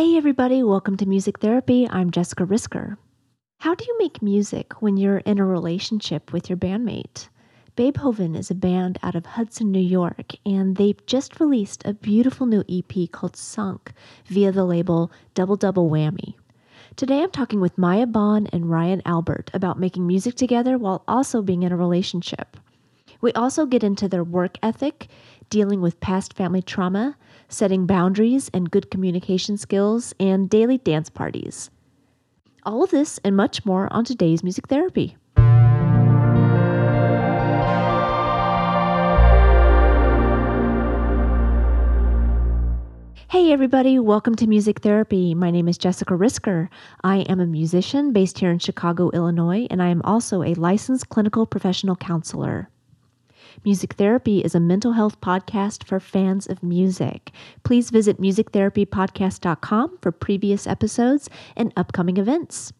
Hey everybody, welcome to Music Therapy. I'm Jessica Risker. How do you make music when you're in a relationship with your bandmate? Babehoven is a band out of Hudson, New York, and they've just released a beautiful new EP called Sunk via the label Double Double Whammy. Today I'm talking with Maya Bond and Ryan Albert about making music together while also being in a relationship. We also get into their work ethic, dealing with past family trauma, setting boundaries and good communication skills, and daily dance parties. All of this and much more on today's Music Therapy. Hey everybody, welcome to Music Therapy. My name is Jessica Risker. I am a musician based here in Chicago, Illinois, and I am also a licensed clinical professional counselor. Music Therapy is a mental health podcast for fans of music. Please visit musictherapypodcast.com for previous episodes and upcoming events.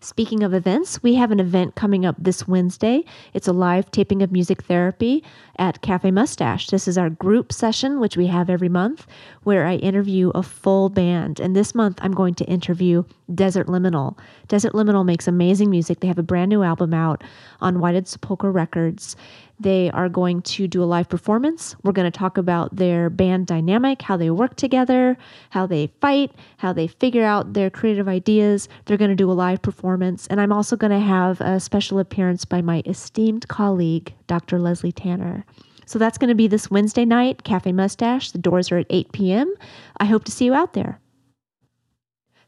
Speaking of events, we have an event coming up this Wednesday. It's a live taping of Music Therapy at Cafe Mustache. This is our group session, which we have every month, where I interview a full band. And this month, I'm going to interview Desert Liminal. Desert Liminal makes amazing music. They have a brand new album out on Whited Sepulchre Records. They are going to do a live performance. We're going to talk about their band dynamic, how they work together, how they fight, how they figure out their creative ideas. They're going to do a live performance. And I'm also going to have a special appearance by my esteemed colleague, Dr. Leslie Tanner. So that's going to be this Wednesday night, Cafe Mustache. The doors are at 8 p.m. I hope to see you out there.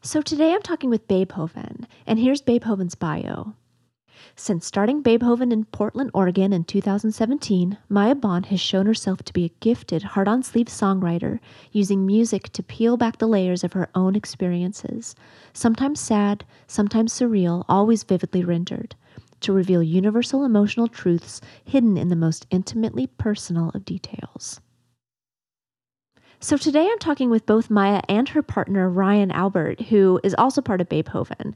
So today I'm talking with Babehoven, and here's Babehoven's bio. Since starting Babehoven in Portland, Oregon in 2017, Maya Bond has shown herself to be a gifted, heart-on-sleeve songwriter, using music to peel back the layers of her own experiences, sometimes sad, sometimes surreal, always vividly rendered, to reveal universal emotional truths hidden in the most intimately personal of details. So today I'm talking with both Maya and her partner, Ryan Albert, who is also part of Babehoven.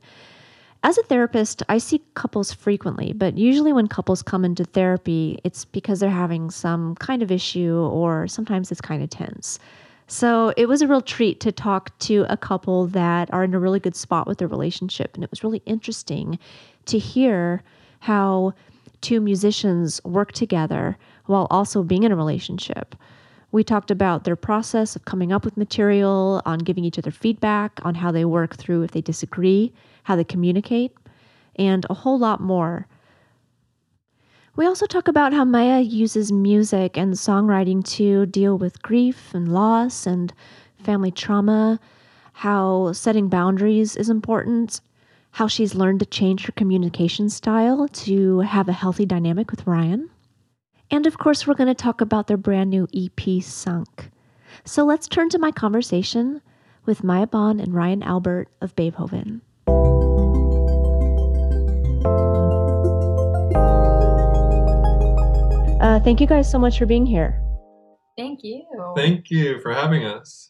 As a therapist, I see couples frequently, but usually when couples come into therapy, it's because they're having some kind of issue or sometimes it's kind of tense. So it was a real treat to talk to a couple that are in a really good spot with their relationship. And it was really interesting to hear how two musicians work together while also being in a relationship. We talked about their process of coming up with material, on giving each other feedback, on how they work through if they disagree, how they communicate, and a whole lot more. We also talk about how Maya uses music and songwriting to deal with grief and loss and family trauma, how setting boundaries is important, how she's learned to change her communication style to have a healthy dynamic with Ryan. And of course, we're going to talk about their brand new EP, Sunk. So let's turn to my conversation with Maya Bond and Ryan Albert of Babehoven. Thank you guys so much for being here. Thank you. Thank you for having us.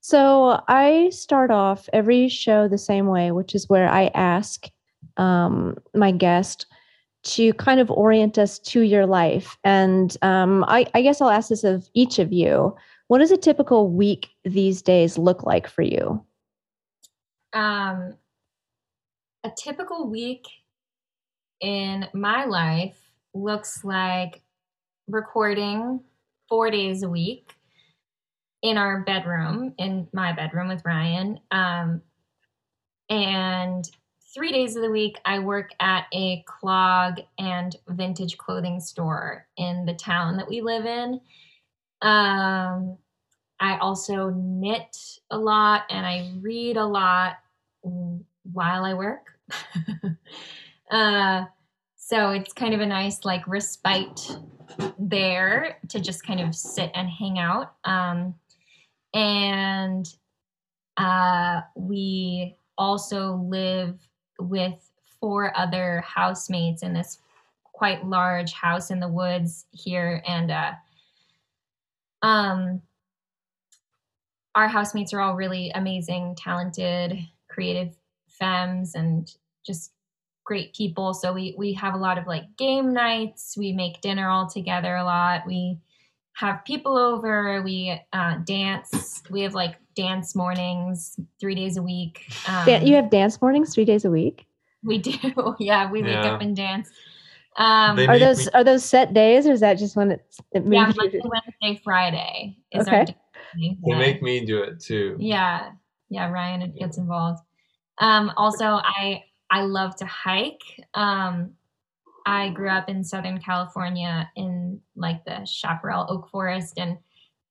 So I start off every show the same way, which is where I ask my guest to kind of orient us to your life. And I guess I'll ask this of each of you. What does a typical week these days look like for you? A typical week in my life looks like recording 4 days a week in our bedroom, in my bedroom with Ryan. And 3 days of the week, I work at a clog and vintage clothing store in the town that we live in. I also knit a lot and I read a lot while I work. So it's kind of a nice like respite there to just kind of sit and hang out. We also live with four other housemates in this quite large house in the woods here. And our housemates are all really amazing, talented, creative femmes and just great people. So we have a lot of like game nights. We make dinner all together a lot. We have people over. We dance. We have like dance mornings 3 days a week. You have dance mornings 3 days a week? We do. Yeah, we wake up and dance. Are those set days, or is that just when it moves? Yeah, Monday, Wednesday, Friday is our day. They make me do it too. Yeah. Yeah, Ryan gets involved. Also, I love to hike. I grew up in Southern California in like the chaparral oak forest, and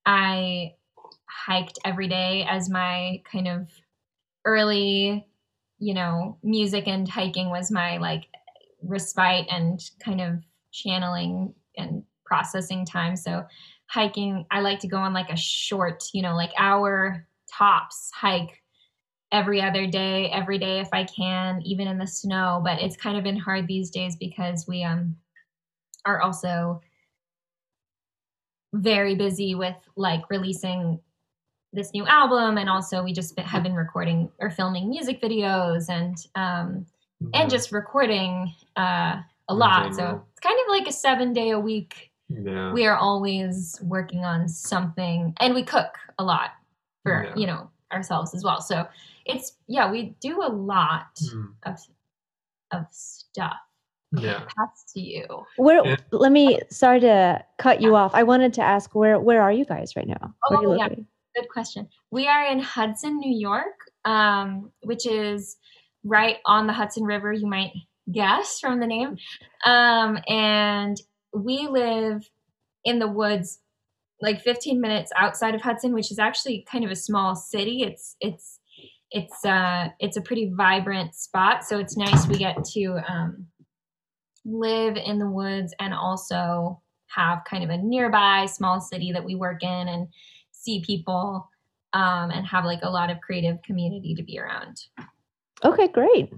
I hiked every day as my kind of early, music and hiking was my like respite and kind of channeling and processing time. So hiking, I like to go on like a short, like hour tops hike every day if I can, even in the snow. But it's kind of been hard these days because we are also very busy with like releasing this new album, and also we just have been recording or filming music videos and just recording a lot. So it's kind of like a 7 day a week. Yeah. We are always working on something, and we cook a lot for ourselves as well. So it's we do a lot of stuff. Yeah. Pass to you. Let me, sorry to cut you off. I wanted to ask where are you guys right now? Oh yeah. Good question. We are in Hudson, New York, which is right on the Hudson River, you might guess from the name. And we live in the woods like 15 minutes outside of Hudson, which is actually kind of a small city. It's a pretty vibrant spot. So it's nice we get to live in the woods and also have kind of a nearby small city that we work in and see people and have like a lot of creative community to be around. Okay, great.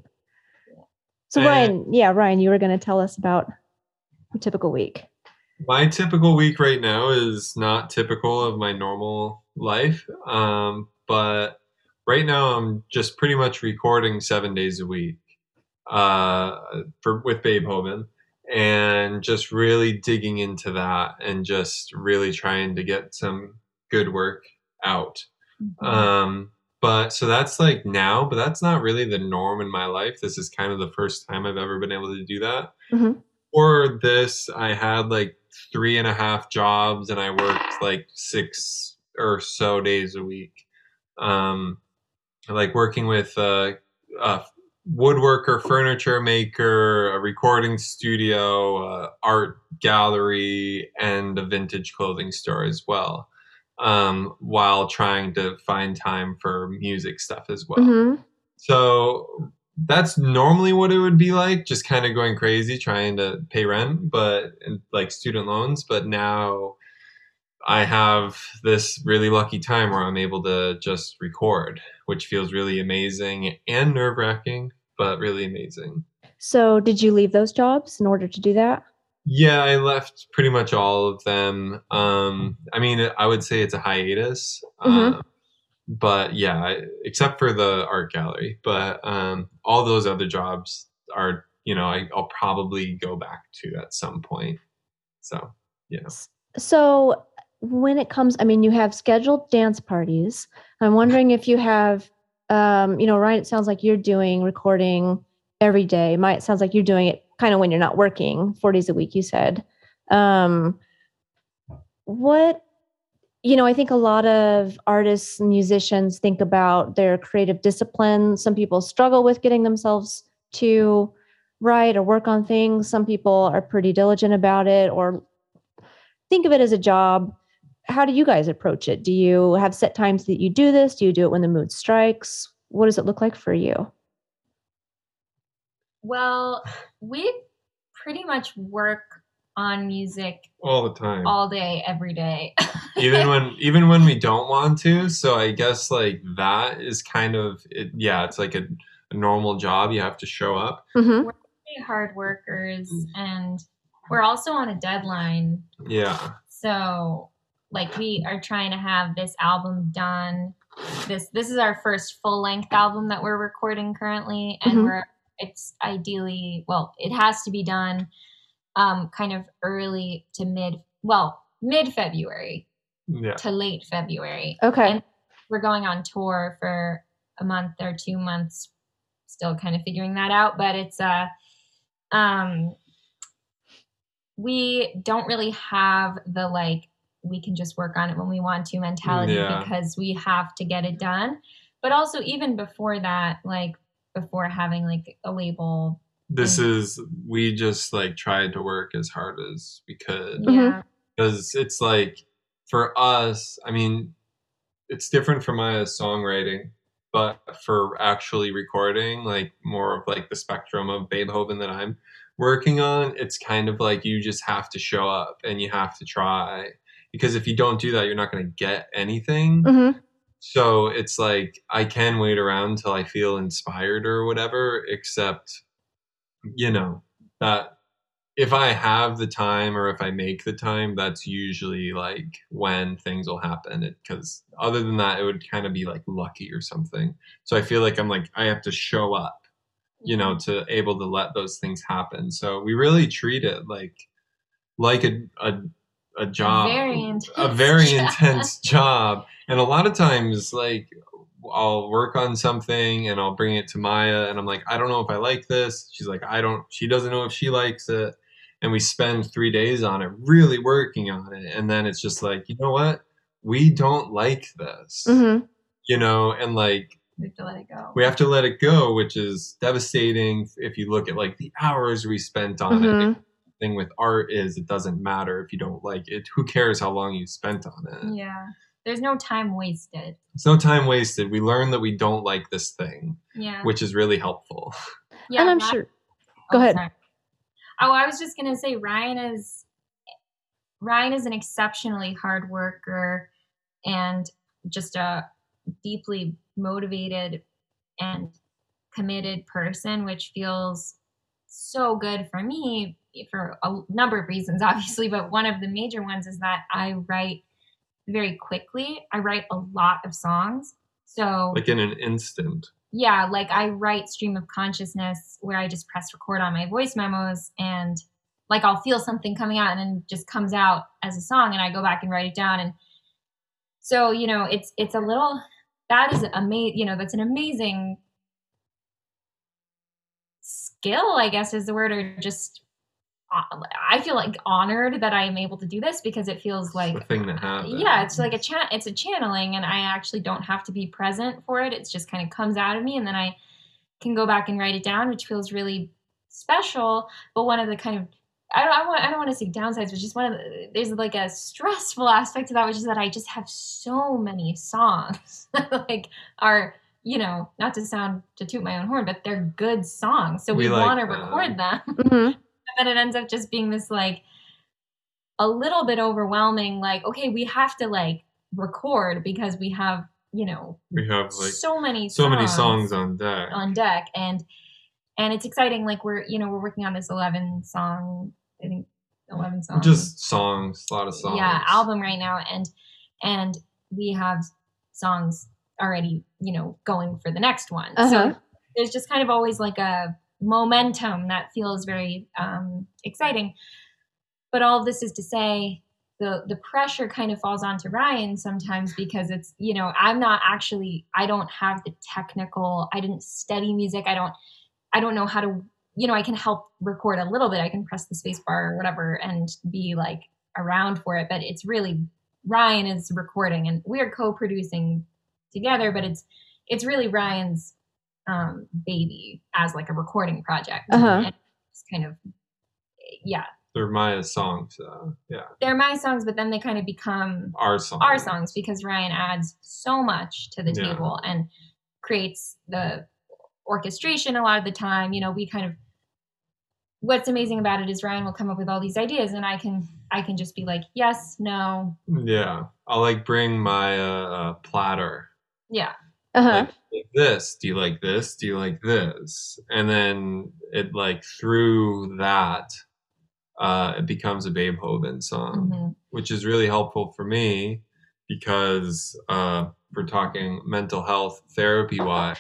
So Ryan, you were going to tell us about a typical week. My typical week right now is not typical of my normal life. But right now I'm just pretty much recording 7 days a week with Babehoven, and just really digging into that and just really trying to get some good work out. Mm-hmm. But so that's like now, but that's not really the norm in my life. This is kind of the first time I've ever been able to do that. Mm-hmm. Before this, I had like 3.5 jobs, and I worked like 6 or so days a week. Like working with a woodworker, furniture maker, a recording studio, art gallery, and a vintage clothing store as well. While trying to find time for music stuff as well. Mm-hmm. So that's normally what it would be like, just kind of going crazy trying to pay rent, and like student loans. But now I have this really lucky time where I'm able to just record, which feels really amazing and nerve-wracking, but really amazing. So did you leave those jobs in order to do that? Yeah, I left pretty much all of them. I would say it's a hiatus, but yeah, except for the art gallery. But all those other jobs are, I'll probably go back to at some point. So, yeah. So when it comes, you have scheduled dance parties. I'm wondering if you have, Ryan, it sounds like you're doing recording every day. It sounds like you're doing it kind of when you're not working, 4 days a week, you said. I think a lot of artists and musicians think about their creative discipline. Some people struggle with getting themselves to write or work on things. Some people are pretty diligent about it or think of it as a job. How do you guys approach it? Do you have set times that you do this? Do you do it when the mood strikes? What does it look like for you? Well, we pretty much work on music all the time, all day, every day. even when we don't want to. So I guess like that is kind of it. Yeah, it's like a normal job. You have to show up. Mm-hmm. We're really hard workers, and we're also on a deadline. Yeah. So like we are trying to have this album done. This is our first full length album that we're recording currently, and it's ideally, it has to be done kind of early to mid, mid-February to late February. Okay. And we're going on tour for a month or 2 months, still kind of figuring that out, but it's we don't really have the like we can just work on it when we want to mentality because we have to get it done. But also even before that, like before having like a label, we just like tried to work as hard as we could because it's like for us, I mean, it's different from my songwriting, but for actually recording, like more of like the spectrum of Babehoven that I'm working on, it's kind of like you just have to show up and you have to try, because if you don't do that, you're not going to get anything. So it's like I can wait around till I feel inspired or whatever, except, you know, that if I have the time or if I make the time, that's usually like when things will happen, because other than that, it would kind of be like lucky or something. So I feel like I'm like I have to show up, you know, to able to let those things happen. So we really treat it like a job, a very intense job. And a lot of times, like, I'll work on something and I'll bring it to Maya and I'm like, I don't know if I like this. She's like, she doesn't know if she likes it. And we spend 3 days on it, really working on it. And then it's just like, you know what? We don't like this, you know, and like, we have to let it go. We have to let it go, which is devastating. If you look at like the hours we spent on it. Thing with art is it doesn't matter if you don't like it. Who cares how long you spent on it? Yeah. There's no time wasted. It's no time wasted. We learn that we don't like this thing. Yeah. Which is really helpful. Yeah. And I'm sure. Go ahead. Sorry. Oh, I was just going to say Ryan is an exceptionally hard worker and just a deeply motivated and committed person, which feels so good for me for a number of reasons, obviously, but one of the major ones is that I write very quickly. I write a lot of songs. So like in an instant. Yeah. Like I write stream of consciousness where I just press record on my voice memos and like, I'll feel something coming out and then it just comes out as a song and I go back and write it down. And so, you know, it's a little, that is amazing, you know, that's an amazing skill, I guess is the word, or just, I feel like honored that I am able to do this because it feels like a thing that happens. Yeah, it's like it's a channeling, and I actually don't have to be present for it. It just kind of comes out of me, and then I can go back and write it down, which feels really special. But one of the kind of I don't want to say downsides, but just one of the, there's like a stressful aspect to that, which is that I just have so many songs like are. You know, not to toot my own horn, but they're good songs. So we want to record them. And then it ends up just being this like a little bit overwhelming, like, okay, we have to like record because we have, you know, like so many songs on deck. And it's exciting. Like we're working on this 11 songs. Just songs, a lot of songs. Yeah. Album right now. And we have songs already, you know, going for the next one. So there's just kind of always like a momentum that feels very exciting. But all of this is to say the pressure kind of falls onto Ryan sometimes because it's, you know, I don't have the technical, I didn't study music. I don't know how to, you know, I can help record a little bit. I can press the space bar or whatever and be like around for it. But it's really Ryan is recording and we're co-producing together, but it's really Ryan's baby as like a recording project. And it's kind of they're Maya's songs, they're my songs, but then they kind of become our songs because Ryan adds so much to the table and creates the orchestration a lot of the time. You know, we kind of, what's amazing about it is Ryan will come up with all these ideas and I can just be like, yes, no. Yeah. I'll like bring my platter. Yeah. Like this. Do you like this? Do you like this? And then it like through that, it becomes a Babehoven song, which is really helpful for me because we're talking mental health therapy wise.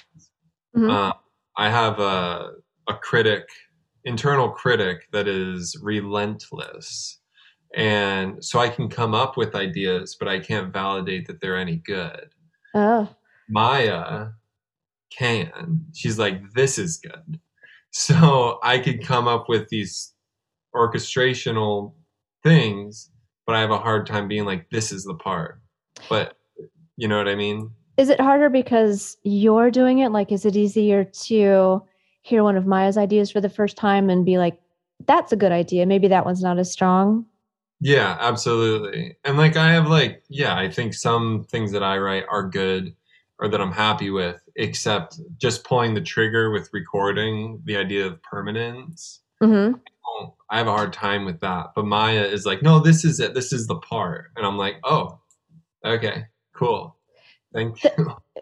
I have a critic, internal critic that is relentless And so I can come up with ideas, but I can't validate that they're any good. Oh. Maya can. She's like, this is good. So I could come up with these orchestrational things, but I have a hard time being like, this is the part. But you know what I mean? Is it harder because you're doing it? Like, is it easier to hear one of Maya's ideas for the first time and be like, that's a good idea. Maybe that one's not as strong. Yeah, absolutely. And like, I have like, yeah, I think some things that I write are good or that I'm happy with, except just pulling the trigger with recording the idea of permanence. Mm-hmm. I have a hard time with that. But Maya is like, no, this is it. This is the part. And I'm like, oh, okay, cool. Thank you.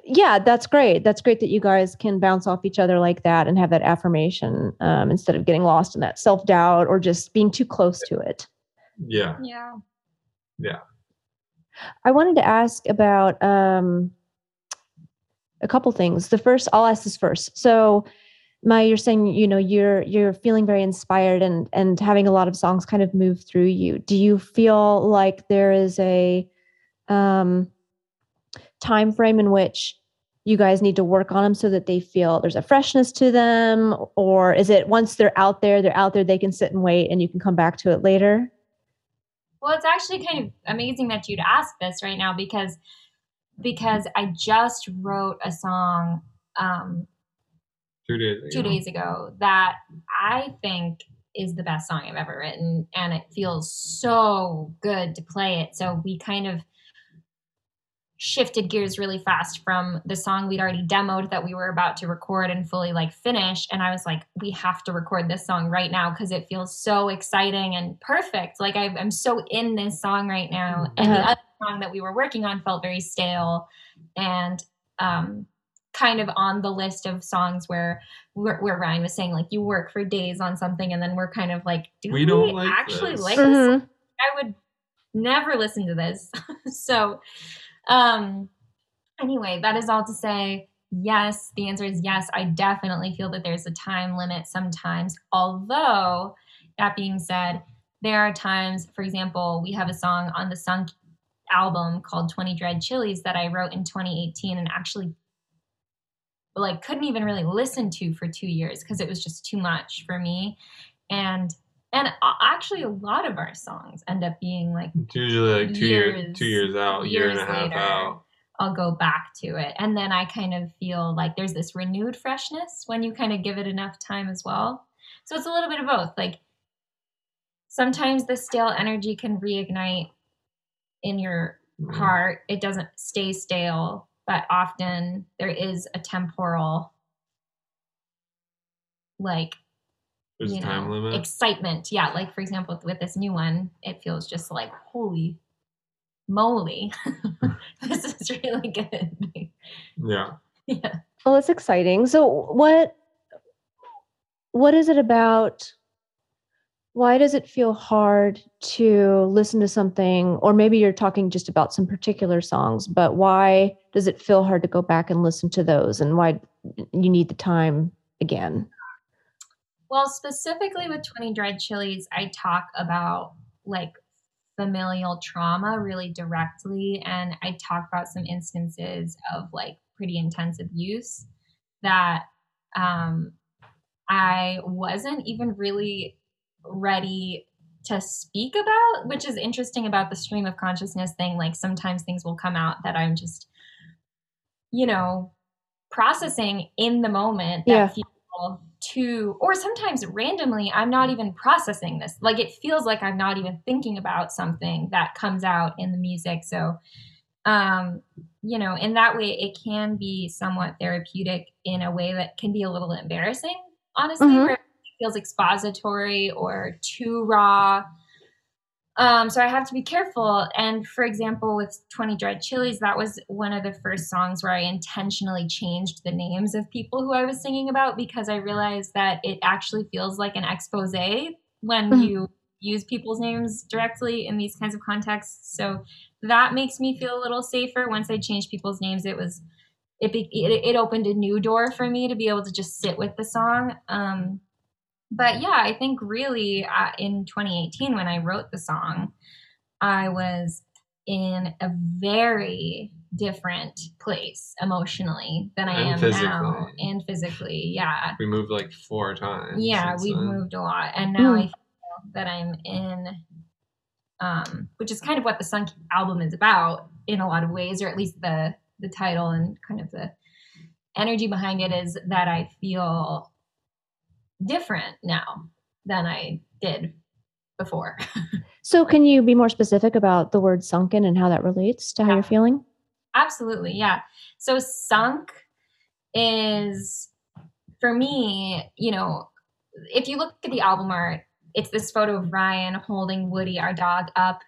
Yeah, that's great. That's great that you guys can bounce off each other like that and have that affirmation instead of getting lost in that self-doubt or just being too close to it. Yeah. Yeah. Yeah. I wanted to ask about a couple things. The first, I'll ask this first. So Maya, you're saying, you know, you're feeling very inspired and having a lot of songs kind of move through you. Do you feel like there is a time frame in which you guys need to work on them so that they feel there's a freshness to them? Or is it once they're out there, they can sit and wait and you can come back to it later? Well, it's actually kind of amazing that you'd ask this right now because I just wrote a song 2 days ago that I think is the best song I've ever written, and it feels so good to play it. So we kind of shifted gears really fast from the song we'd already demoed that we were about to record and fully like finish. And I was like, we have to record this song right now because it feels so exciting and perfect. Like I'm so in this song right now. And the other song that we were working on felt very stale and kind of on the list of songs where Ryan was saying like you work for days on something and then we're kind of like, do we actually like this? I would never listen to this. So anyway, that is all to say, yes, the answer is yes. I definitely feel that there's a time limit sometimes. Although that being said, there are times, for example, we have a song on the Sunk album called 20 Dried Chilies that I wrote in 2018 and actually like couldn't even really listen to for 2 years because it was just too much for me. And actually, a lot of our songs end up being like it's usually like years out, year and a half out. I'll go back to it, and then I kind of feel like there's this renewed freshness when you kind of give it enough time as well. So it's a little bit of both. Like sometimes the stale energy can reignite in your heart; it doesn't stay stale, but often there is a temporal like. There's a time limit. Excitement. Yeah. Like, for example, with this new one, it feels just like, holy moly. This is really good. Yeah. Yeah. Well, it's exciting. So what is it about? Why does it feel hard to listen to something? Or maybe you're talking just about some particular songs, but why does it feel hard to go back and listen to those? And why you need the time again? Well, specifically with 20 Dried Chilies, I talk about like familial trauma really directly. And I talk about some instances of like pretty intense abuse that I wasn't even really ready to speak about, which is interesting about the stream of consciousness thing. Like sometimes things will come out that I'm just, you know, processing in the moment. That people to, or sometimes randomly, I'm not even processing this. Like it feels like I'm not even thinking about something that comes out in the music. So, you know, in that way, it can be somewhat therapeutic in a way that can be a little embarrassing, honestly, where it feels expository or too raw. So I have to be careful. And for example, with 20 Dried Chilies, that was one of the first songs where I intentionally changed the names of people who I was singing about because I realized that it actually feels like an expose when you use people's names directly in these kinds of contexts. So that makes me feel a little safer. Once I changed people's names, it opened a new door for me to be able to just sit with the song. But yeah, I think really in 2018 when I wrote the song, I was in a very different place emotionally than I am now. And physically, yeah. We moved like 4 times. Yeah, we've moved a lot. And now I feel that I'm in, which is kind of what the Sunk album is about in a lot of ways, or at least the title and kind of the energy behind it, is that I feel different now than I did before. So can you be more specific about the word sunken and how that relates to how you're feeling? Absolutely. Yeah. So sunk is, for me, you know, if you look at the album art, it's this photo of Ryan holding Woody, our dog, up,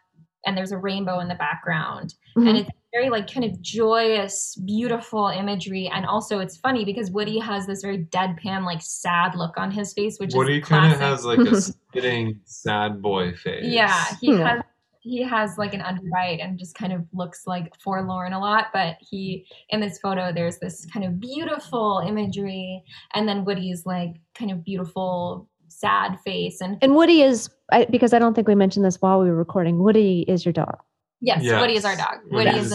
and there's a rainbow in the background. Mm-hmm. And it's very like kind of joyous, beautiful imagery. And also it's funny because Woody has this very deadpan, like sad look on his face, which Woody kind of has like a spitting sad boy face. Yeah. He has like an underbite and just kind of looks like forlorn a lot. But he, in this photo, there's this kind of beautiful imagery. And then Woody's like kind of beautiful, sad face. And Woody is, because I don't think we mentioned this while we were recording, Woody is your dog. Yes. Woody is our dog. Woody's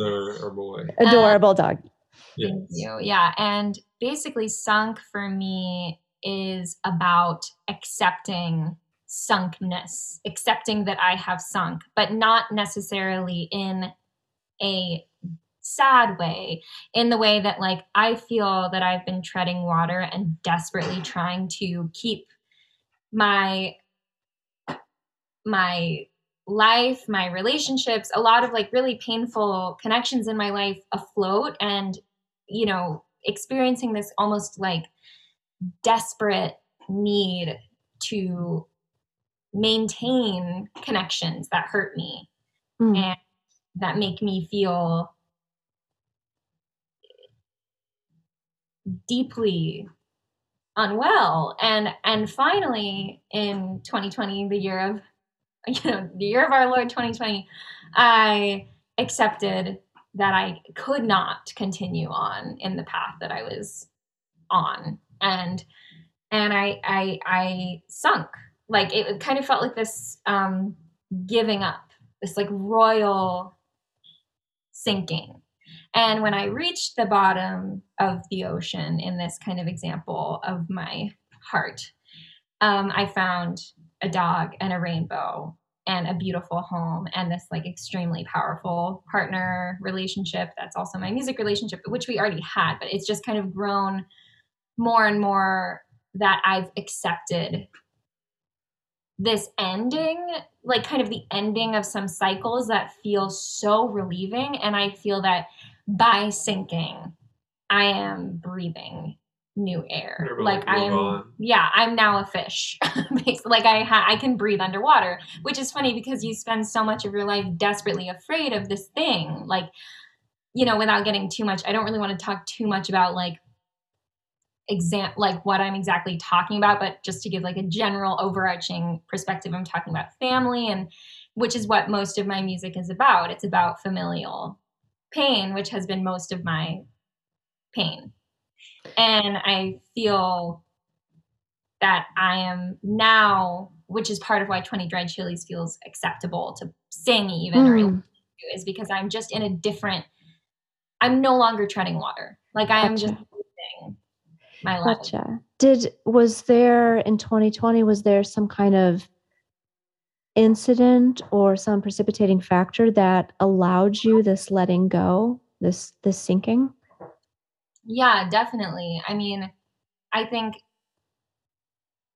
our boy. Adorable dog. Yes. Thank you. Yeah. And basically sunk for me is about accepting sunkness, accepting that I have sunk, but not necessarily in a sad way, in the way that like I feel that I've been treading water and desperately trying to keep my life, my relationships, a lot of like really painful connections in my life afloat, and, you know, experiencing this almost like desperate need to maintain connections that hurt me and that make me feel deeply unwell. And finally in 2020, the year of our Lord 2020, I accepted that I could not continue on in the path that I was on. And I sunk. Like, it kind of felt like this giving up, this like royal sinking. And when I reached the bottom of the ocean in this kind of example of my heart, I found a dog and a rainbow and a beautiful home and this like extremely powerful partner relationship. That's also my music relationship, which we already had, but it's just kind of grown more and more that I've accepted this ending, like kind of the ending of some cycles that feel so relieving. And I feel that by sinking, I am breathing new air. I'm now a fish. Like I can breathe underwater, which is funny because you spend so much of your life desperately afraid of this thing. Like, you know, without getting too much, I don't really want to talk too much about like what I'm exactly talking about, but just to give like a general overarching perspective, I'm talking about family, and which is what most of my music is about. It's about familial pain, which has been most of my pain. And I feel that I am now, which is part of why 20 Dried Chilies feels acceptable to sing even, or is because I'm just in a different, I'm no longer treading water. Like I am just losing my life. Gotcha. Was there in 2020, was there some kind of incident or some precipitating factor that allowed you this letting go, this sinking? Yeah, definitely. I mean, I think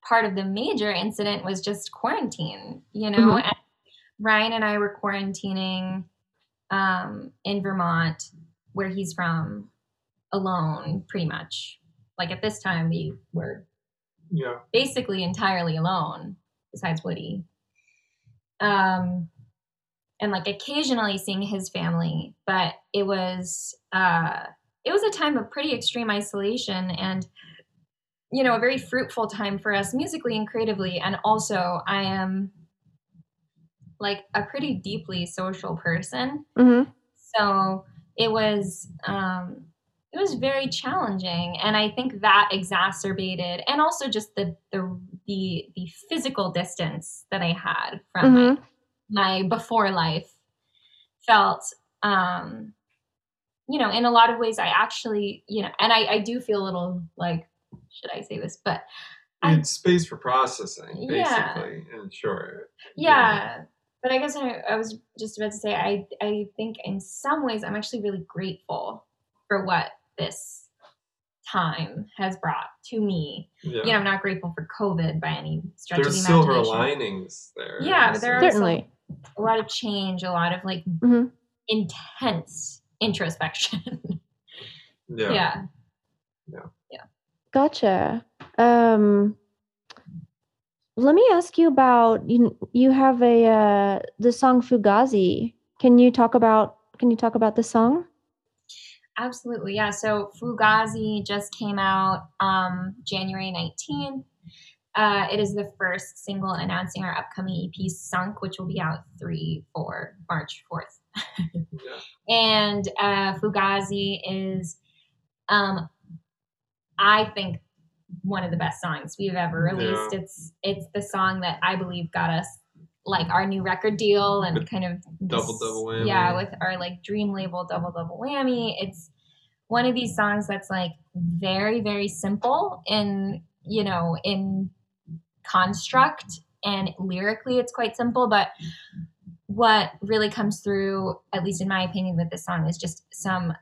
part of the major incident was just quarantine, you know, and Ryan and I were quarantining in Vermont, where he's from, alone pretty much. Like at this time, we were basically entirely alone, besides Woody. And like occasionally seeing his family, but it was a time of pretty extreme isolation and, you know, a very fruitful time for us musically and creatively. And also I am like a pretty deeply social person. So it was, it was very challenging. And I think that exacerbated, and also just the physical distance that I had from mm-hmm. my before life felt, you know, in a lot of ways I actually, you know, and I do feel a little like, should I say this? But it's space for processing, basically, yeah. and sure. Yeah. yeah. But I guess I was just about to say, I think in some ways I'm actually really grateful for what this time has brought to me. Yeah. You know, I'm not grateful for COVID by any stretch of the imagination. There's silver linings there. Yeah, but there certainly. Are some, a lot of change, a lot of like mm-hmm. intense introspection. yeah. yeah. Yeah. Yeah. Gotcha. Let me ask you about, you have a the song Fugazi. Can you talk about the song? Absolutely, yeah. So Fugazi just came out January 19th. It is the first single announcing our upcoming EP, Sunk, which will be out March 4th. yeah. And Fugazi is, I think, one of the best songs we've ever released. Yeah. It's the song that I believe got us like our new record deal and kind of double whammy. Yeah, with our like dream label Double Whammy. It's one of these songs that's like very, very simple in, you know, in construct, and lyrically it's quite simple, but what really comes through, at least in my opinion, with this song is just some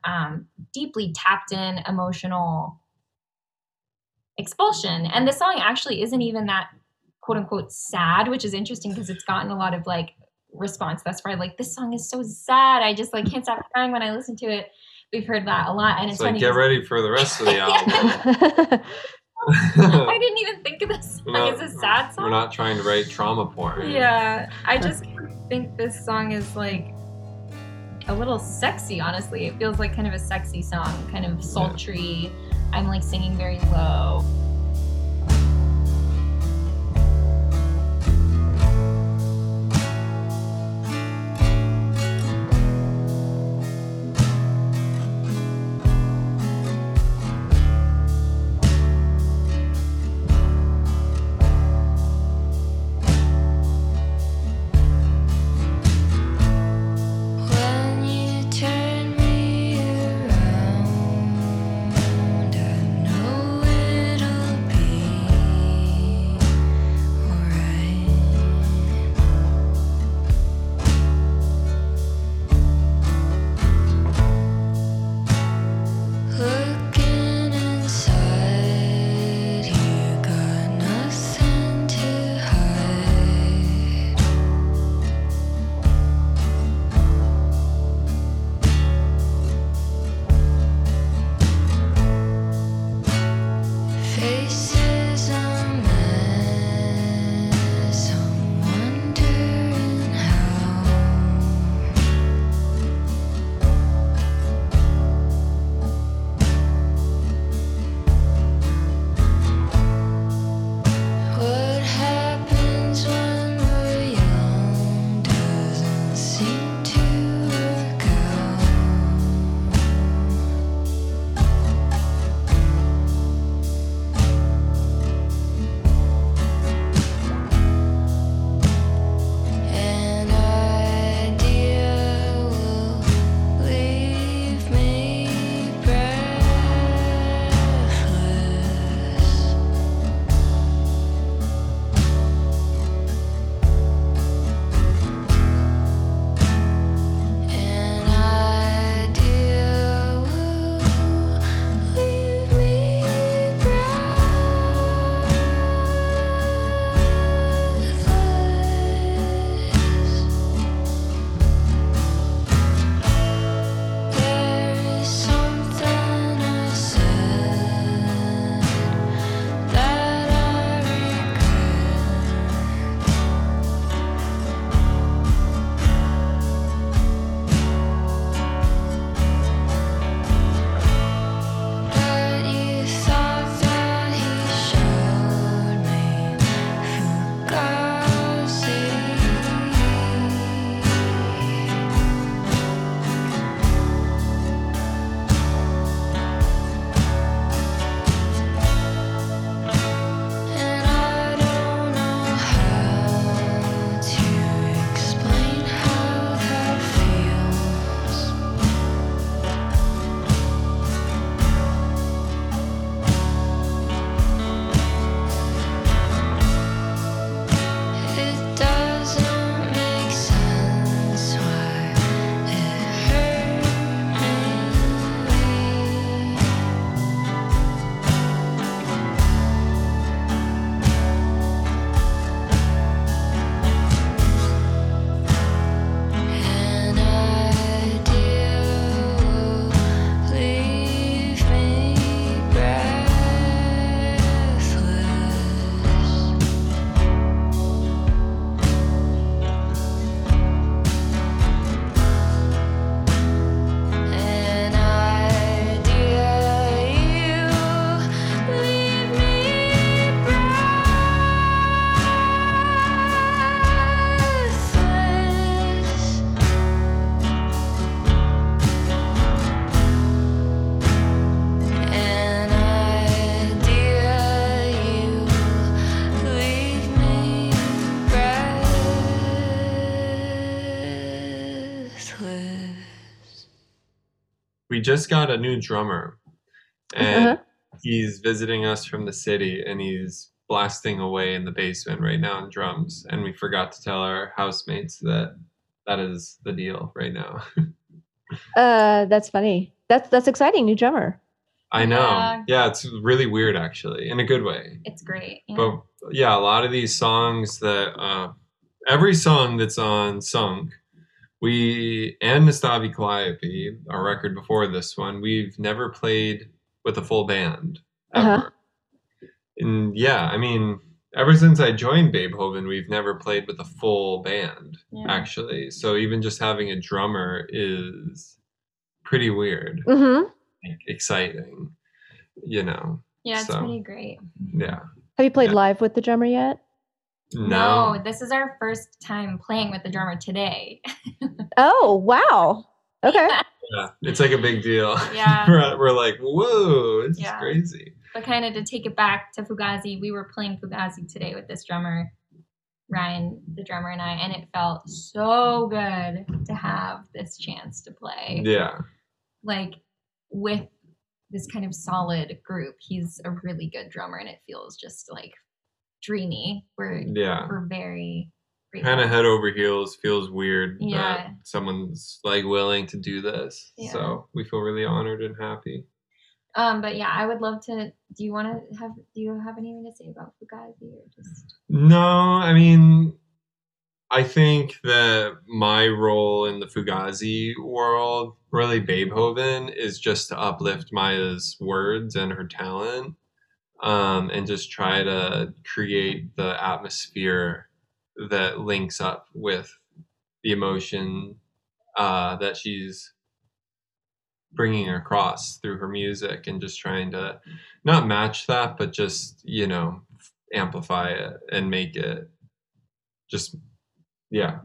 deeply tapped in emotional expulsion. And the song actually isn't even that quote unquote sad, which is interesting because it's gotten a lot of like response thus far, like this song is so sad, I just like can't stop crying when I listen to it. We've heard that a lot, and it's like, get ready for the rest of the album. I didn't even think of this song as a sad song. We're not trying to write trauma porn. Yeah, I just think this song is like a little sexy, honestly. It feels like kind of a sexy song, kind of sultry. Yeah. I'm like singing very low. we just got a new drummer, and he's visiting us from the city, and he's blasting away in the basement right now on drums. And we forgot to tell our housemates that that is the deal right now. That's funny. That's exciting. New drummer. I know. Yeah, it's really weird, actually, in a good way. It's great. Yeah. But yeah, a lot of these songs that every song that's on Sunk, we and Nastavi Calliope, our record before this one, we've never played with a full band ever. And yeah, I mean, ever since I joined Babehoven, we've never played with a full band, actually. So even just having a drummer is pretty weird. Exciting, you know. Yeah, it's pretty great. Yeah. Have you played live with the drummer yet? No, this is our first time playing with the drummer today. Oh, wow. Okay. Yeah, it's like a big deal. Yeah. We're like, whoa, this is crazy. But kind of to take it back to Fugazi, we were playing Fugazi today with this drummer, Ryan, the drummer, and I, and it felt so good to have this chance to play. Yeah. Like, with this kind of solid group. He's a really good drummer, and it feels just like dreamy. We're very kind of head over heels. Feels weird that someone's like willing to do this. Yeah. So we feel really honored and happy. But yeah, I would love to. Do you have anything to say about Fugazi or just? No, I mean, I think that my role in the Fugazi world, really Babehoven, is just to uplift Maya's words and her talent, and just try to create the atmosphere that links up with the emotion that she's bringing across through her music, and just trying to not match that, but just, you know, amplify it and make it just... Yeah,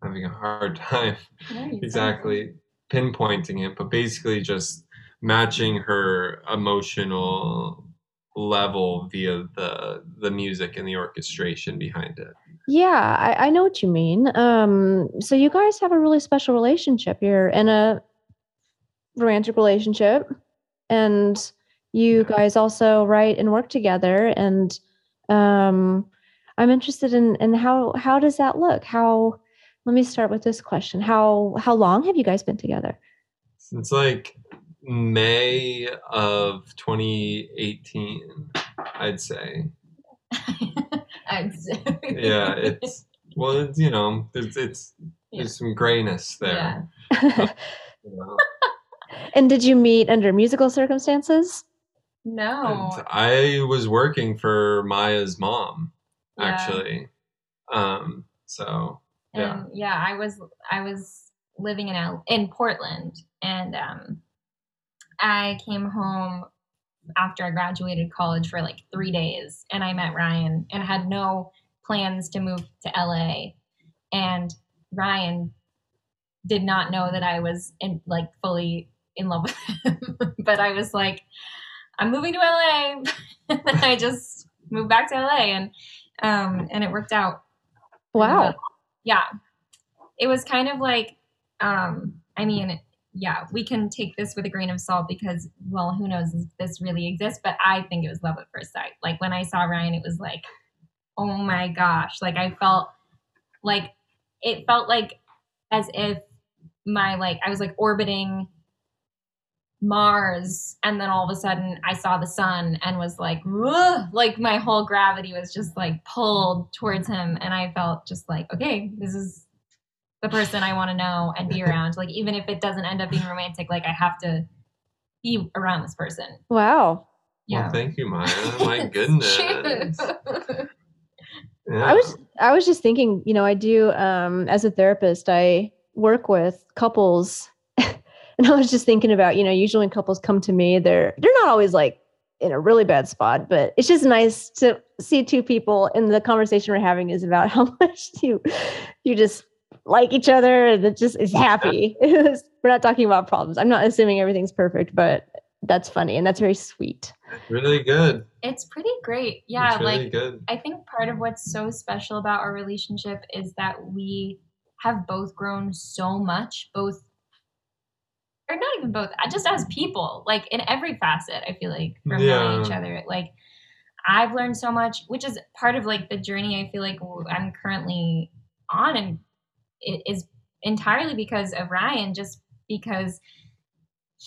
having a hard time exactly pinpointing it, but basically just matching her emotional level via the music and the orchestration behind it. Yeah, I know what you mean. So you guys have a really special relationship. You're in a romantic relationship, and you guys also write and work together, and I'm interested in how does that look? Let me start with this question. How long have you guys been together? Since like May of 2018, I'd say. I'd say. Yeah, it's you know, it's there's some grayness there. Yeah. And did you meet under musical circumstances? No. And I was working for Maya's mom. Actually. So yeah. And yeah, I was living in Portland, and I came home after I graduated college for like 3 days, and I met Ryan, and I had no plans to move to LA, and Ryan did not know that I was fully in love with him. But I was like, I'm moving to LA. And then I just moved back to LA, and it worked out. Wow. Yeah. It was kind of like, I mean, yeah, we can take this with a grain of salt because, well, who knows if this really exists, but I think it was love at first sight. Like when I saw Ryan, it was like, oh my gosh. Like I felt like, it felt like as if I was like orbiting Mars, and then all of a sudden I saw the sun and was like, whoa, like my whole gravity was just like pulled towards him, and I felt just like, okay, this is the person I want to know and be around. Like even if it doesn't end up being romantic, like I have to be around this person. Wow. Yeah. Well, thank you, Maya. My goodness. Yeah. I was just thinking, you know, I do as a therapist, I work with couples. And I was just thinking about, you know, usually when couples come to me, they're not always like in a really bad spot, but it's just nice to see two people, and the conversation we're having is about how much you just like each other, and it just is happy. We're not talking about problems. I'm not assuming everything's perfect, but that's funny. And that's very sweet. Really good. It's pretty great. Yeah. It's really good. I think part of what's so special about our relationship is that we have both grown so much, both or not even both, just as people, like in every facet, I feel like from knowing each other, like I've learned so much, which is part of like the journey I feel like I'm currently on, and it is entirely because of Ryan, just because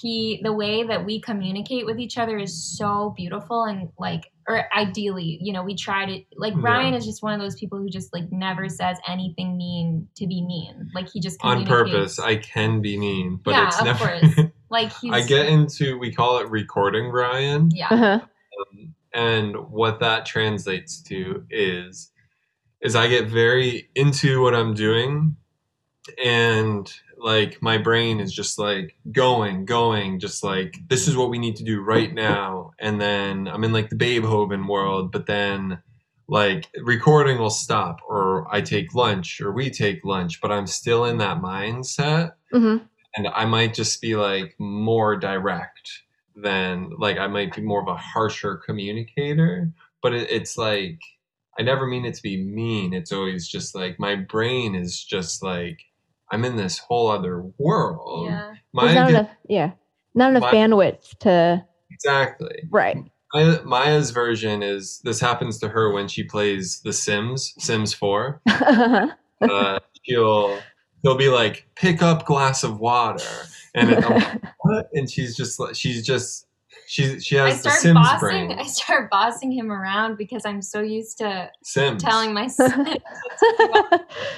the way that we communicate with each other is so beautiful, and like, or ideally, you know, we try to like, Ryan is just one of those people who just like never says anything mean to be mean. Like he just communicates. On purpose. I can be mean, but yeah, it's never. Of course. Like he's, I get into, we call it recording Ryan. Yeah. And what that translates to is I get very into what I'm doing, and like my brain is just like going, just like, this is what we need to do right now. And then I'm in like the Babehoven world, but then like recording will stop, or I take lunch, or we take lunch, but I'm still in that mindset. Mm-hmm. And I might just be like more direct than like, I might be more of a harsher communicator, but it's like, I never mean it to be mean. It's always just like, my brain is just like, I'm in this whole other world. Yeah. Not enough bandwidth to... Exactly. Right. Maya's version is, this happens to her when she plays The Sims, Sims 4. He'll be like, pick up glass of water. And I'm like, what? And she has the Sims brain. I start bossing him around because I'm so used to Sims. Telling my Sims.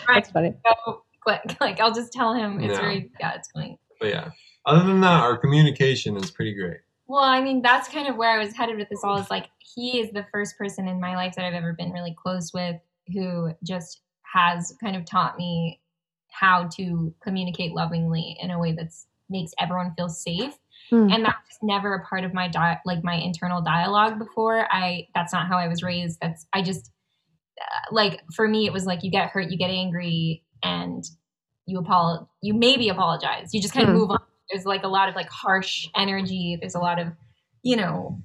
That's funny. So, like I'll just tell him it's very it's funny. But yeah, other than that, our communication is pretty great. Well, I mean, that's kind of where I was headed with this all, is like, he is the first person in my life that I've ever been really close with who just has kind of taught me how to communicate lovingly in a way that makes everyone feel safe. And that was never a part of my my internal dialogue before. That's not how I was raised. For me, it was like, you get hurt, you get angry, and you maybe apologize. You just kind of move on. There's like a lot of like harsh energy. There's a lot of, you know,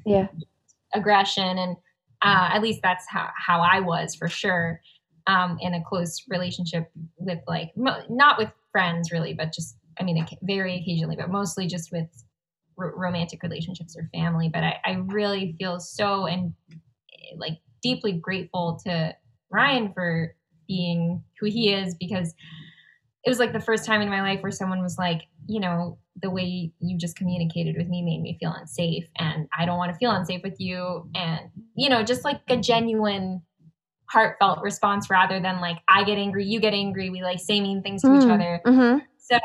aggression. And at least that's how I was, for sure, in a close relationship with like, not with friends really, but just, I mean, very occasionally, but mostly just with romantic relationships or family. But I really feel so and like deeply grateful to Ryan for being who he is, because it was like the first time in my life where someone was like, you know, the way you just communicated with me made me feel unsafe, and I don't want to feel unsafe with you. And, you know, just like a genuine heartfelt response, rather than like, I get angry, you get angry, we like say mean things to each other. Mm-hmm. So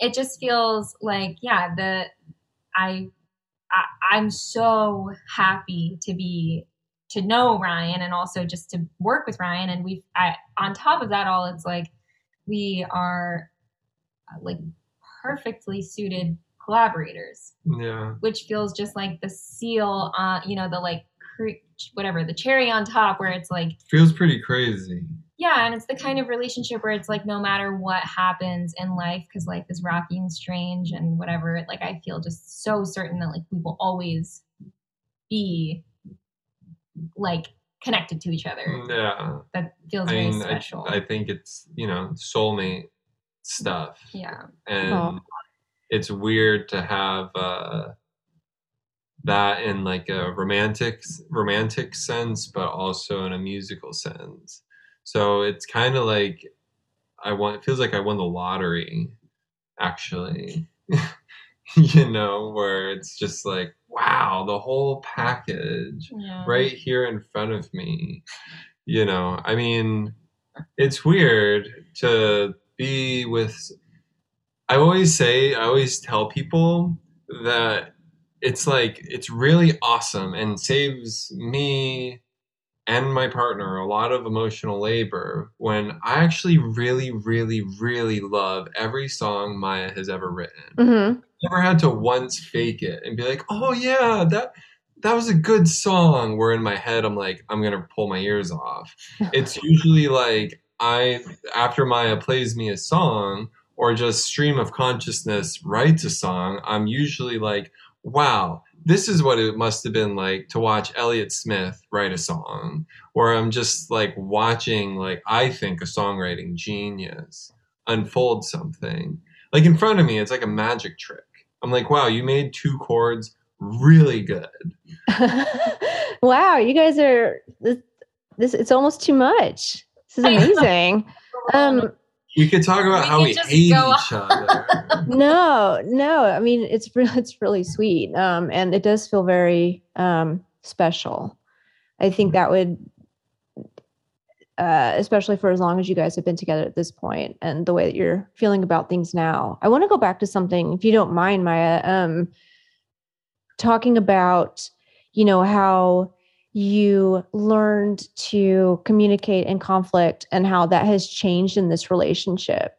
it just feels like, I'm so happy to know Ryan, and also just to work with Ryan. And on top of that all, it's like, we are like perfectly suited collaborators, which feels just like the seal, you know, the like, whatever, the cherry on top, where it's like, feels pretty crazy. Yeah. And it's the kind of relationship where it's like, no matter what happens in life, cause life is rocky and strange and whatever, like, I feel just so certain that like, we will always be like connected to each other. Yeah. That feels very special. I think it's, you know, soulmate stuff. Yeah. And it's weird to have that in like a romantic sense, but also in a musical sense. So it's kind of like it feels like I won the lottery, actually. You know, where it's just like, wow, the whole package right here in front of me. You know, I mean, it's weird to be with. I always tell people that it's like, it's really awesome and saves me and my partner a lot of emotional labor when I actually really, really, really love every song Maya has ever written. Mm-hmm. Never had to once fake it and be like, oh yeah, that was a good song, where in my head I'm like, I'm gonna pull my ears off. It's usually like, after Maya plays me a song, or just stream of consciousness writes a song, I'm usually like, wow, this is what it must have been like to watch Elliot Smith write a song, or I'm just like watching, like, I think a songwriting genius unfold something. like in front of me, it's like a magic trick. I'm like, wow, you made two chords really good. Wow, you guys are this. It's almost too much. This is amazing. You could talk about how we hate each other. No. I mean, it's really sweet. And it does feel very special. I think that would, especially for as long as you guys have been together at this point and the way that you're feeling about things now. I want to go back to something, if you don't mind, Maya, talking about, you know, how you learned to communicate in conflict and how that has changed in this relationship.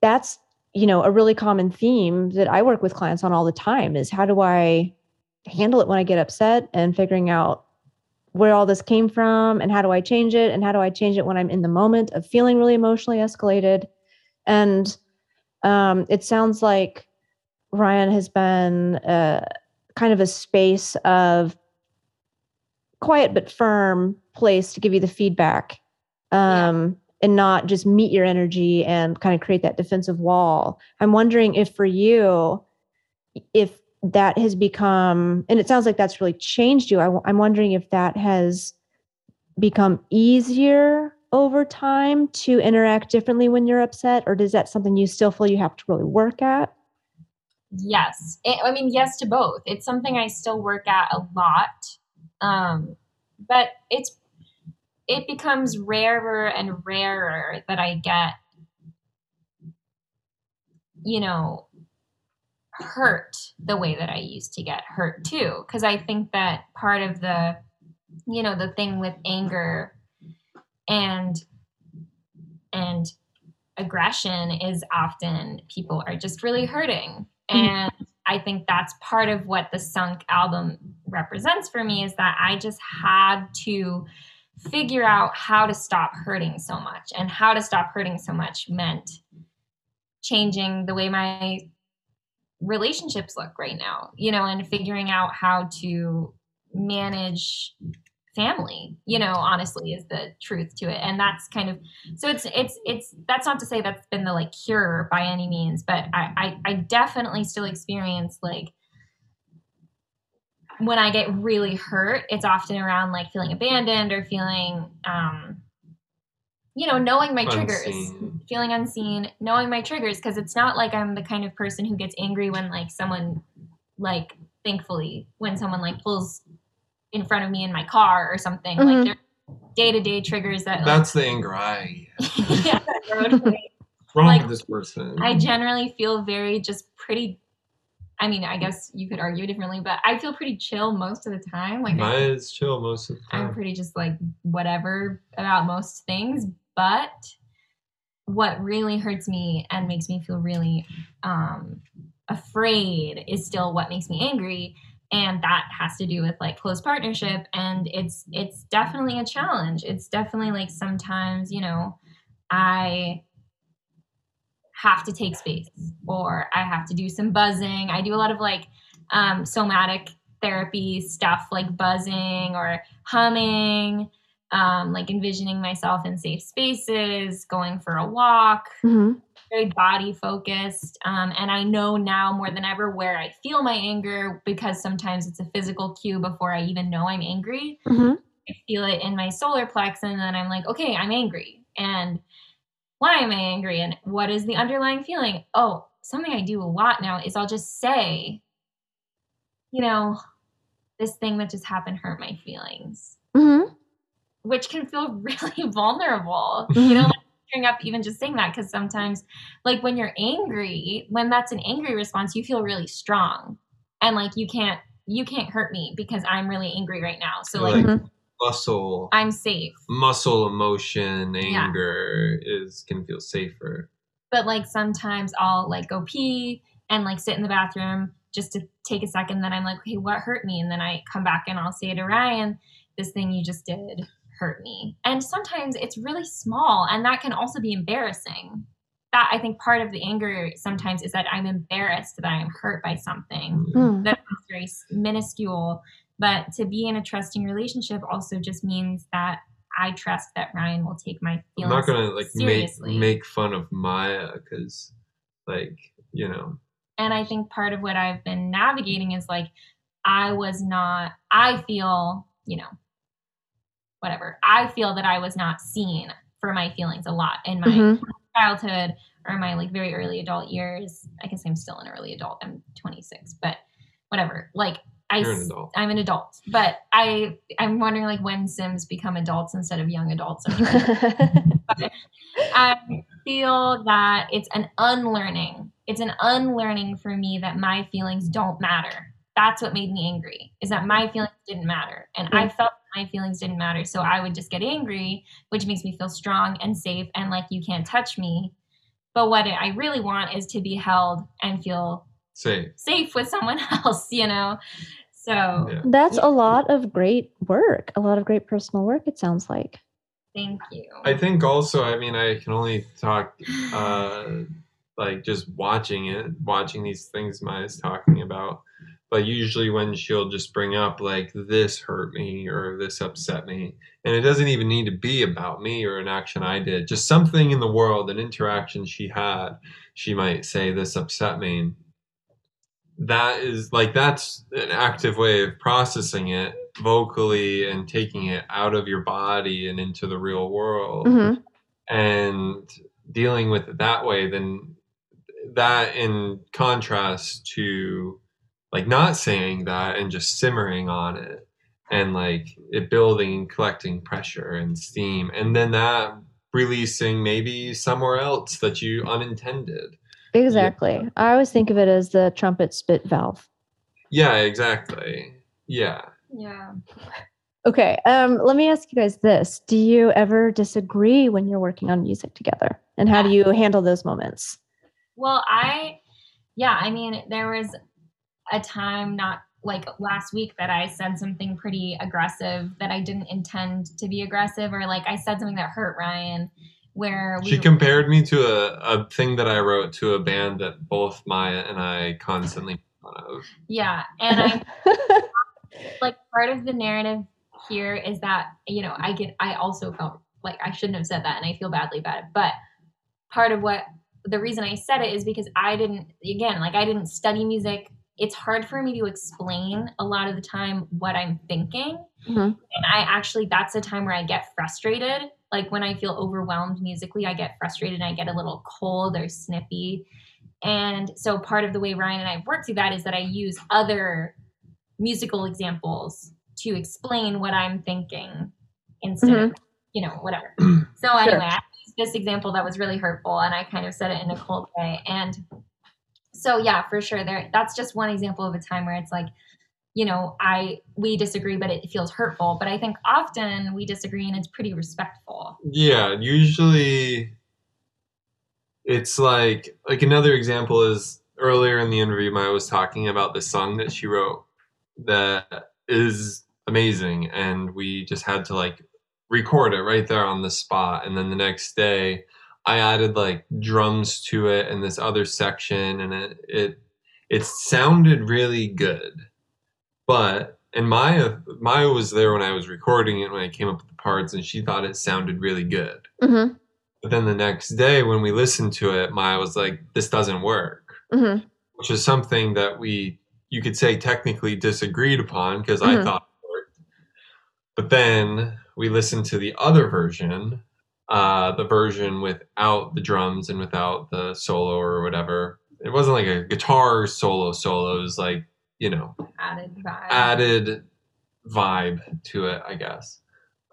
That's, you know, a really common theme that I work with clients on all the time is how do I handle it when I get upset and figuring out where all this came from and how do I change it? And how do I change it when I'm in the moment of feeling really emotionally escalated? And it sounds like Ryan has been kind of a space of quiet but firm place to give you the feedback and not just meet your energy and kind of create that defensive wall. I'm wondering if for you, if that has become, and it sounds like that's really changed you. I'm wondering if that has become easier over time to interact differently when you're upset, or is that something you still feel you have to really work at? Yes. Yes to both. It's something I still work at a lot. But it becomes rarer and rarer that I get, you know, hurt the way that I used to get hurt too. Cause I think that part of the, you know, the thing with anger and aggression is often people are just really hurting. And I think that's part of what the Sunk album represents for me is that I just had to figure out how to stop hurting so much, and how to stop hurting so much meant changing the way my relationships look right now, you know, and figuring out how to manage family, you know, honestly is the truth to it. And that's kind of, so it's, that's not to say that's been the like cure by any means, but I definitely still experience like when I get really hurt, it's often around like feeling abandoned or feeling, you know, knowing my triggers, feeling unseen, knowing my triggers. Cause it's not like I'm the kind of person who gets angry when like someone, like, thankfully when someone like pulls in front of me in my car or something, like they're day-to-day triggers that that's like, the anger I yeah, wrong like, with this person. I generally feel very just pretty, I mean, I guess you could argue differently, but I feel pretty chill most of the time. Like Maya is chill most of the time. I'm pretty just like whatever about most things, but what really hurts me and makes me feel really afraid is still what makes me angry. And that has to do with like close partnership. And it's definitely a challenge. It's definitely like sometimes, you know, I have to take space or I have to do some buzzing. I do a lot of like somatic therapy stuff, like buzzing or humming, like envisioning myself in safe spaces, going for a walk, very body focused. And I know now more than ever where I feel my anger, because sometimes it's a physical cue before I even know I'm angry. I feel it in my solar plexus and then I'm like, okay, I'm angry. And why am I angry? And what is the underlying feeling? Oh, something I do a lot now is I'll just say, you know, this thing that just happened hurt my feelings, which can feel really vulnerable, you know, up even just saying that, because sometimes like when you're angry, when that's an angry response, you feel really strong and like you can't hurt me because I'm really angry right now, so like muscle, I'm safe, muscle emotion, anger can feel safer. But like sometimes I'll like go pee and like sit in the bathroom just to take a second, then I'm like, okay, what hurt me? And then I come back and I'll say to Ryan, this thing you just did hurt me. And sometimes it's really small, and that can also be embarrassing. That I think part of the anger sometimes is that I'm embarrassed that I'm hurt by something that's very minuscule. But to be in a trusting relationship also just means that I trust that Ryan will take my feelings seriously. I'm not gonna like make fun of Maya, because like, you know. And I think part of what I've been navigating is like, I feel that I was not seen for my feelings a lot in my childhood or my like very early adult years. I can say I'm still an early adult. I'm 26, but whatever. Like I'm an adult, but I'm wondering like when Sims become adults instead of young adults. But I feel that it's an unlearning for me that my feelings don't matter. That's what made me angry, is that my feelings didn't matter. And I felt my feelings didn't matter. So I would just get angry, which makes me feel strong and safe and like you can't touch me. But what I really want is to be held and feel safe with someone else, you know? So yeah. That's a lot of great work, a lot of great personal work, it sounds like. Thank you. I think also, I mean, I can only talk like just watching these things Maya's talking about. But usually when she'll just bring up like this hurt me or this upset me, and it doesn't even need to be about me or an action I did, just something in the world, an interaction she had, she might say this upset me. That is like, that's an active way of processing it vocally and taking it out of your body and into the real world and dealing with it that way. Then that in contrast to like not saying that and just simmering on it and like it building and collecting pressure and steam, and then that releasing maybe somewhere else that you unintended. Exactly. Yeah. I always think of it as the trumpet spit valve. Yeah, exactly. Yeah. Yeah. Okay. Let me ask you guys this. Do you ever disagree when you're working on music together? And how do you handle those moments? Well, there was a time not like last week that I said something pretty aggressive that I didn't intend to be aggressive, or like I said something that hurt Ryan, where she compared me to a thing that I wrote to a band that both Maya and I constantly make fun of. Yeah. And I like part of the narrative here is that, you know, I also felt like I shouldn't have said that and I feel badly about it. But part of the reason I said it is because I didn't study music. It's hard for me to explain a lot of the time what I'm thinking. And that's a time where I get frustrated. Like when I feel overwhelmed musically, I get frustrated and I get a little cold or snippy. And so part of the way Ryan and I have worked through that is that I use other musical examples to explain what I'm thinking instead of, you know, whatever. So anyway, I used this example that was really hurtful and I kind of said it in a cold way. And so yeah, for sure. That's just one example of a time where it's like, you know, we disagree, but it feels hurtful. But I think often we disagree and it's pretty respectful. Yeah, usually it's like another example is earlier in the interview, Maya was talking about the song that she wrote that is amazing, and we just had to like record it right there on the spot, and then the next day I added like drums to it and this other section, and it sounded really good. But, and Maya was there when I was recording it, when I came up with the parts, and she thought it sounded really good. But then the next day when we listened to it, Maya was like, this doesn't work, which is something that you could say technically disagreed upon, because I thought it worked. But then we listened to the other version, the version without the drums and without the solo or whatever. It wasn't like a guitar solo. It was like, you know, added vibe to it, I guess.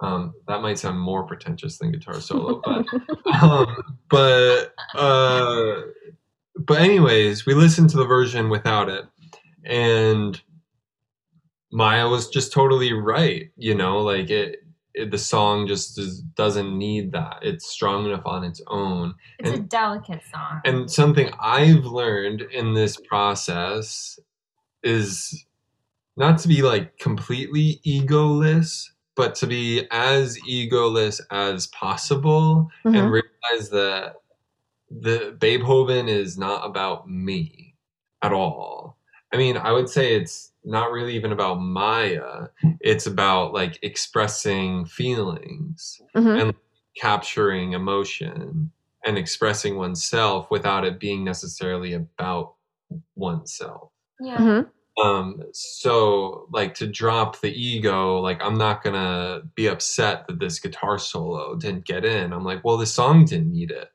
That might sound more pretentious than guitar solo, but but anyways, we listened to the version without it, and Maya was just totally right. You know, like the song just doesn't need that. It's strong enough on its own. It's a delicate song. And something I've learned in this process is not to be like completely egoless, but to be as egoless as possible and realize that the Babehoven is not about me at all. I mean, I would say it's not really even about Maya. It's about like expressing feelings and capturing emotion and expressing oneself without it being necessarily about oneself. Yeah. Mm-hmm. So like to drop the ego, like I'm not gonna be upset that this guitar solo didn't get in. I'm like, well, the song didn't need it.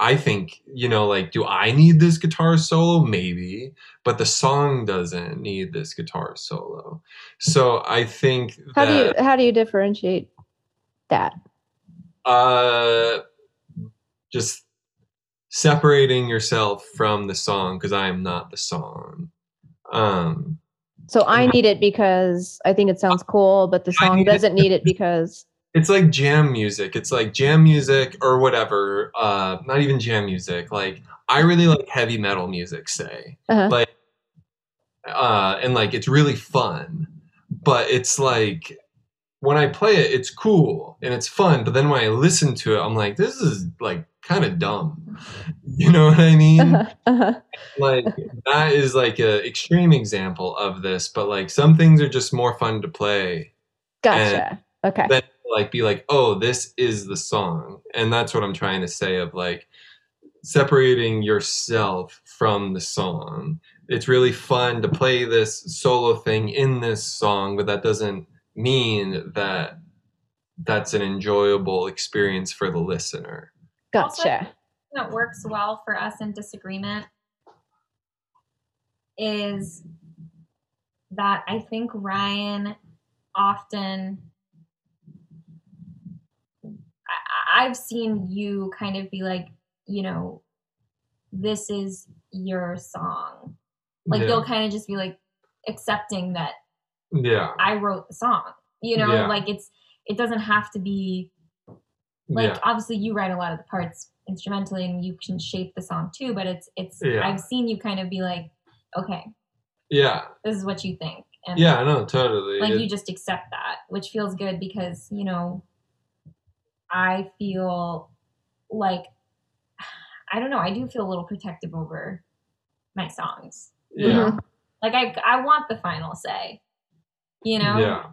I think, you know, like, do I need this guitar solo? Maybe, but the song doesn't need this guitar solo. So I think how do you differentiate that? Just separating yourself from the song, because I am not the song. So I need it because I think it sounds cool, but the song doesn't need it because... It's like jam music. It's like jam music or whatever. Not even jam music. Like, I really like heavy metal music, say. Uh-huh. Like, and like, it's really fun. But it's like, when I play it, it's cool and it's fun. But then when I listen to it, I'm like, this is like kind of dumb. You know what I mean? Uh-huh. Uh-huh. Like, that is like a extreme example of this. But like, some things are just more fun to play. Gotcha. Okay. Then, like, be like, oh, this is the song. And that's what I'm trying to say of like separating yourself from the song. It's really fun to play this solo thing in this song, but that doesn't mean that that's an enjoyable experience for the listener. Gotcha. Also, that works well for us in disagreement is that I think Ryan often... I've seen you kind of be like, you know, this is your song. Like, yeah. You'll kind of just be like accepting that I wrote the song, you know, like it doesn't have to be like, obviously you write a lot of the parts instrumentally and you can shape the song too, but it's I've seen you kind of be like, okay, this is what you think. And no, totally. Like you just accept that, which feels good because, you know, I feel like, I don't know, I do feel a little protective over my songs. Yeah. Like I want the final say, you know? Yeah.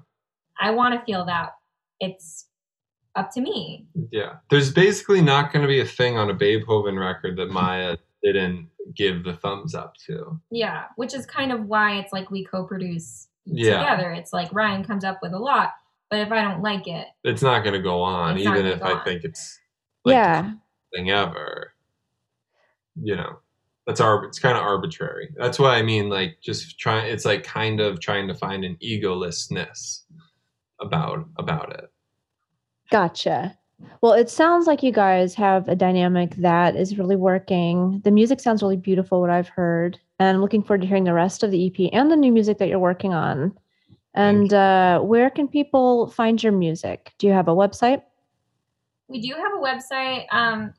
I want to feel that it's up to me. Yeah. There's basically not going to be a thing on a Babehoven record that Maya didn't give the thumbs up to. Yeah. Which is kind of why it's like we co-produce together. It's like Ryan comes up with a lot. But if I don't like it, it's not going to go on, even if I think it's like the thing ever. You know, it's kind of arbitrary. That's what I mean. Like, just it's like kind of trying to find an egolessness about it. Gotcha. Well, it sounds like you guys have a dynamic that is really working. The music sounds really beautiful, what I've heard, and I'm looking forward to hearing the rest of the EP and the new music that you're working on. And where can people find your music? Do you have a website? We do have a website.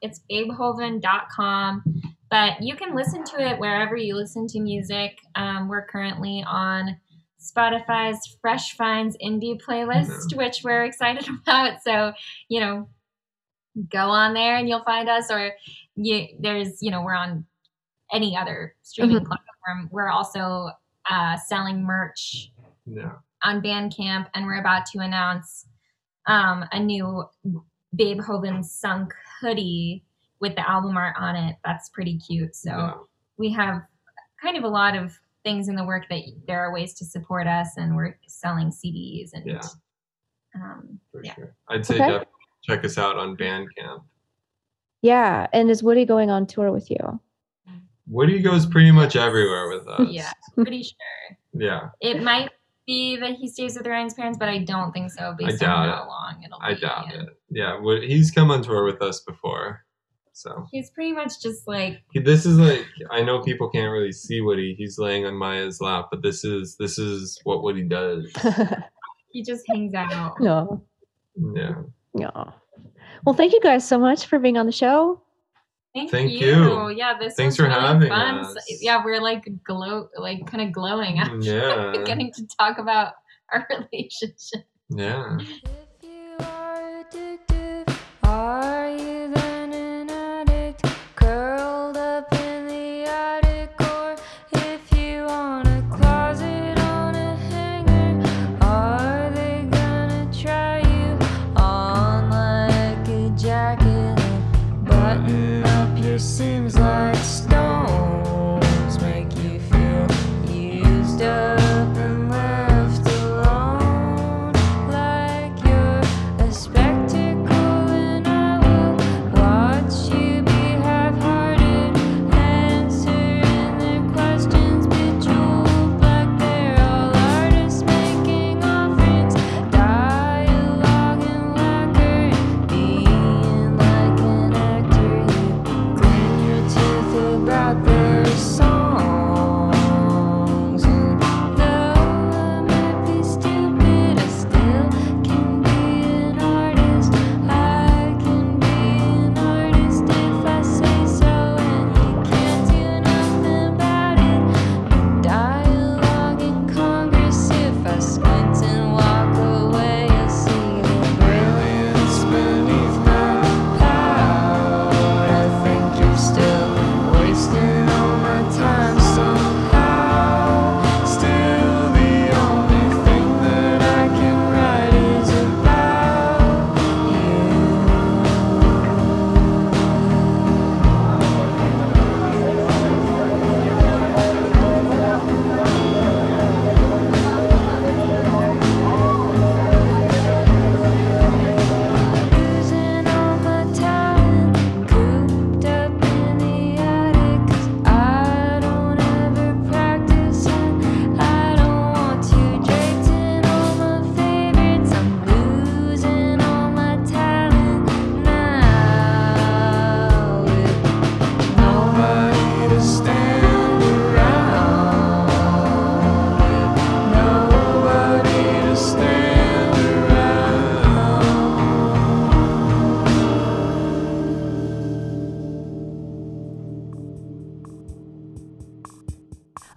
It's babehoven.com, but you can listen to it wherever you listen to music. We're currently on Spotify's Fresh Finds Indie playlist, which we're excited about. So, you know, go on there and you'll find us. Or we're on any other streaming platform. We're also selling merch. Yeah. On Bandcamp, and we're about to announce a new Babehoven Sunk hoodie with the album art on it. That's pretty cute. So we have kind of a lot of things in the work that there are ways to support us, and we're selling CDs and sure. I'd say definitely check us out on Bandcamp. Yeah, and is Woody going on tour with you? Woody goes pretty much everywhere with us. Yeah, pretty sure. Yeah, it might be that he stays with Ryan's parents, but I don't think so. Based on how long it'll be. I doubt it. Yeah, he's come on tour with us before, so he's pretty much just like. This is like, I know people can't really see Woody. He's laying on Maya's lap, but this is what Woody does. He just hangs out. No. Yeah. No. Well, thank you guys so much for being on the show. Thank you. Yeah, thanks for having us. Yeah, we're like glowing after getting to talk about our relationship. Yeah. If you are addicted, are you then an addict? Curled up in the attic, or if you want a closet on a hanger, are they gonna try you on like a jacket and button?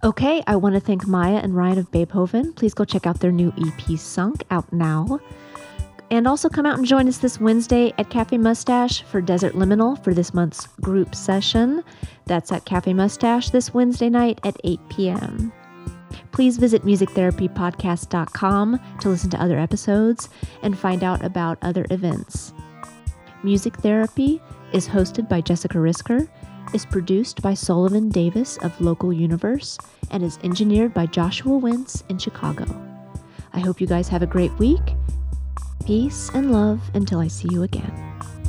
Okay, I want to thank Maya and Ryan of Babehoven. Please go check out their new EP, Sunk, out now. And also come out and join us this Wednesday at Cafe Mustache for Desert Liminal for this month's group session. That's at Cafe Mustache this Wednesday night at 8 p.m. Please visit musictherapypodcast.com to listen to other episodes and find out about other events. Music Therapy is hosted by Jessica Risker, is produced by Sullivan Davis of Local Universe, and is engineered by Joshua Wentz in Chicago. I hope you guys have a great week. Peace and love until I see you again.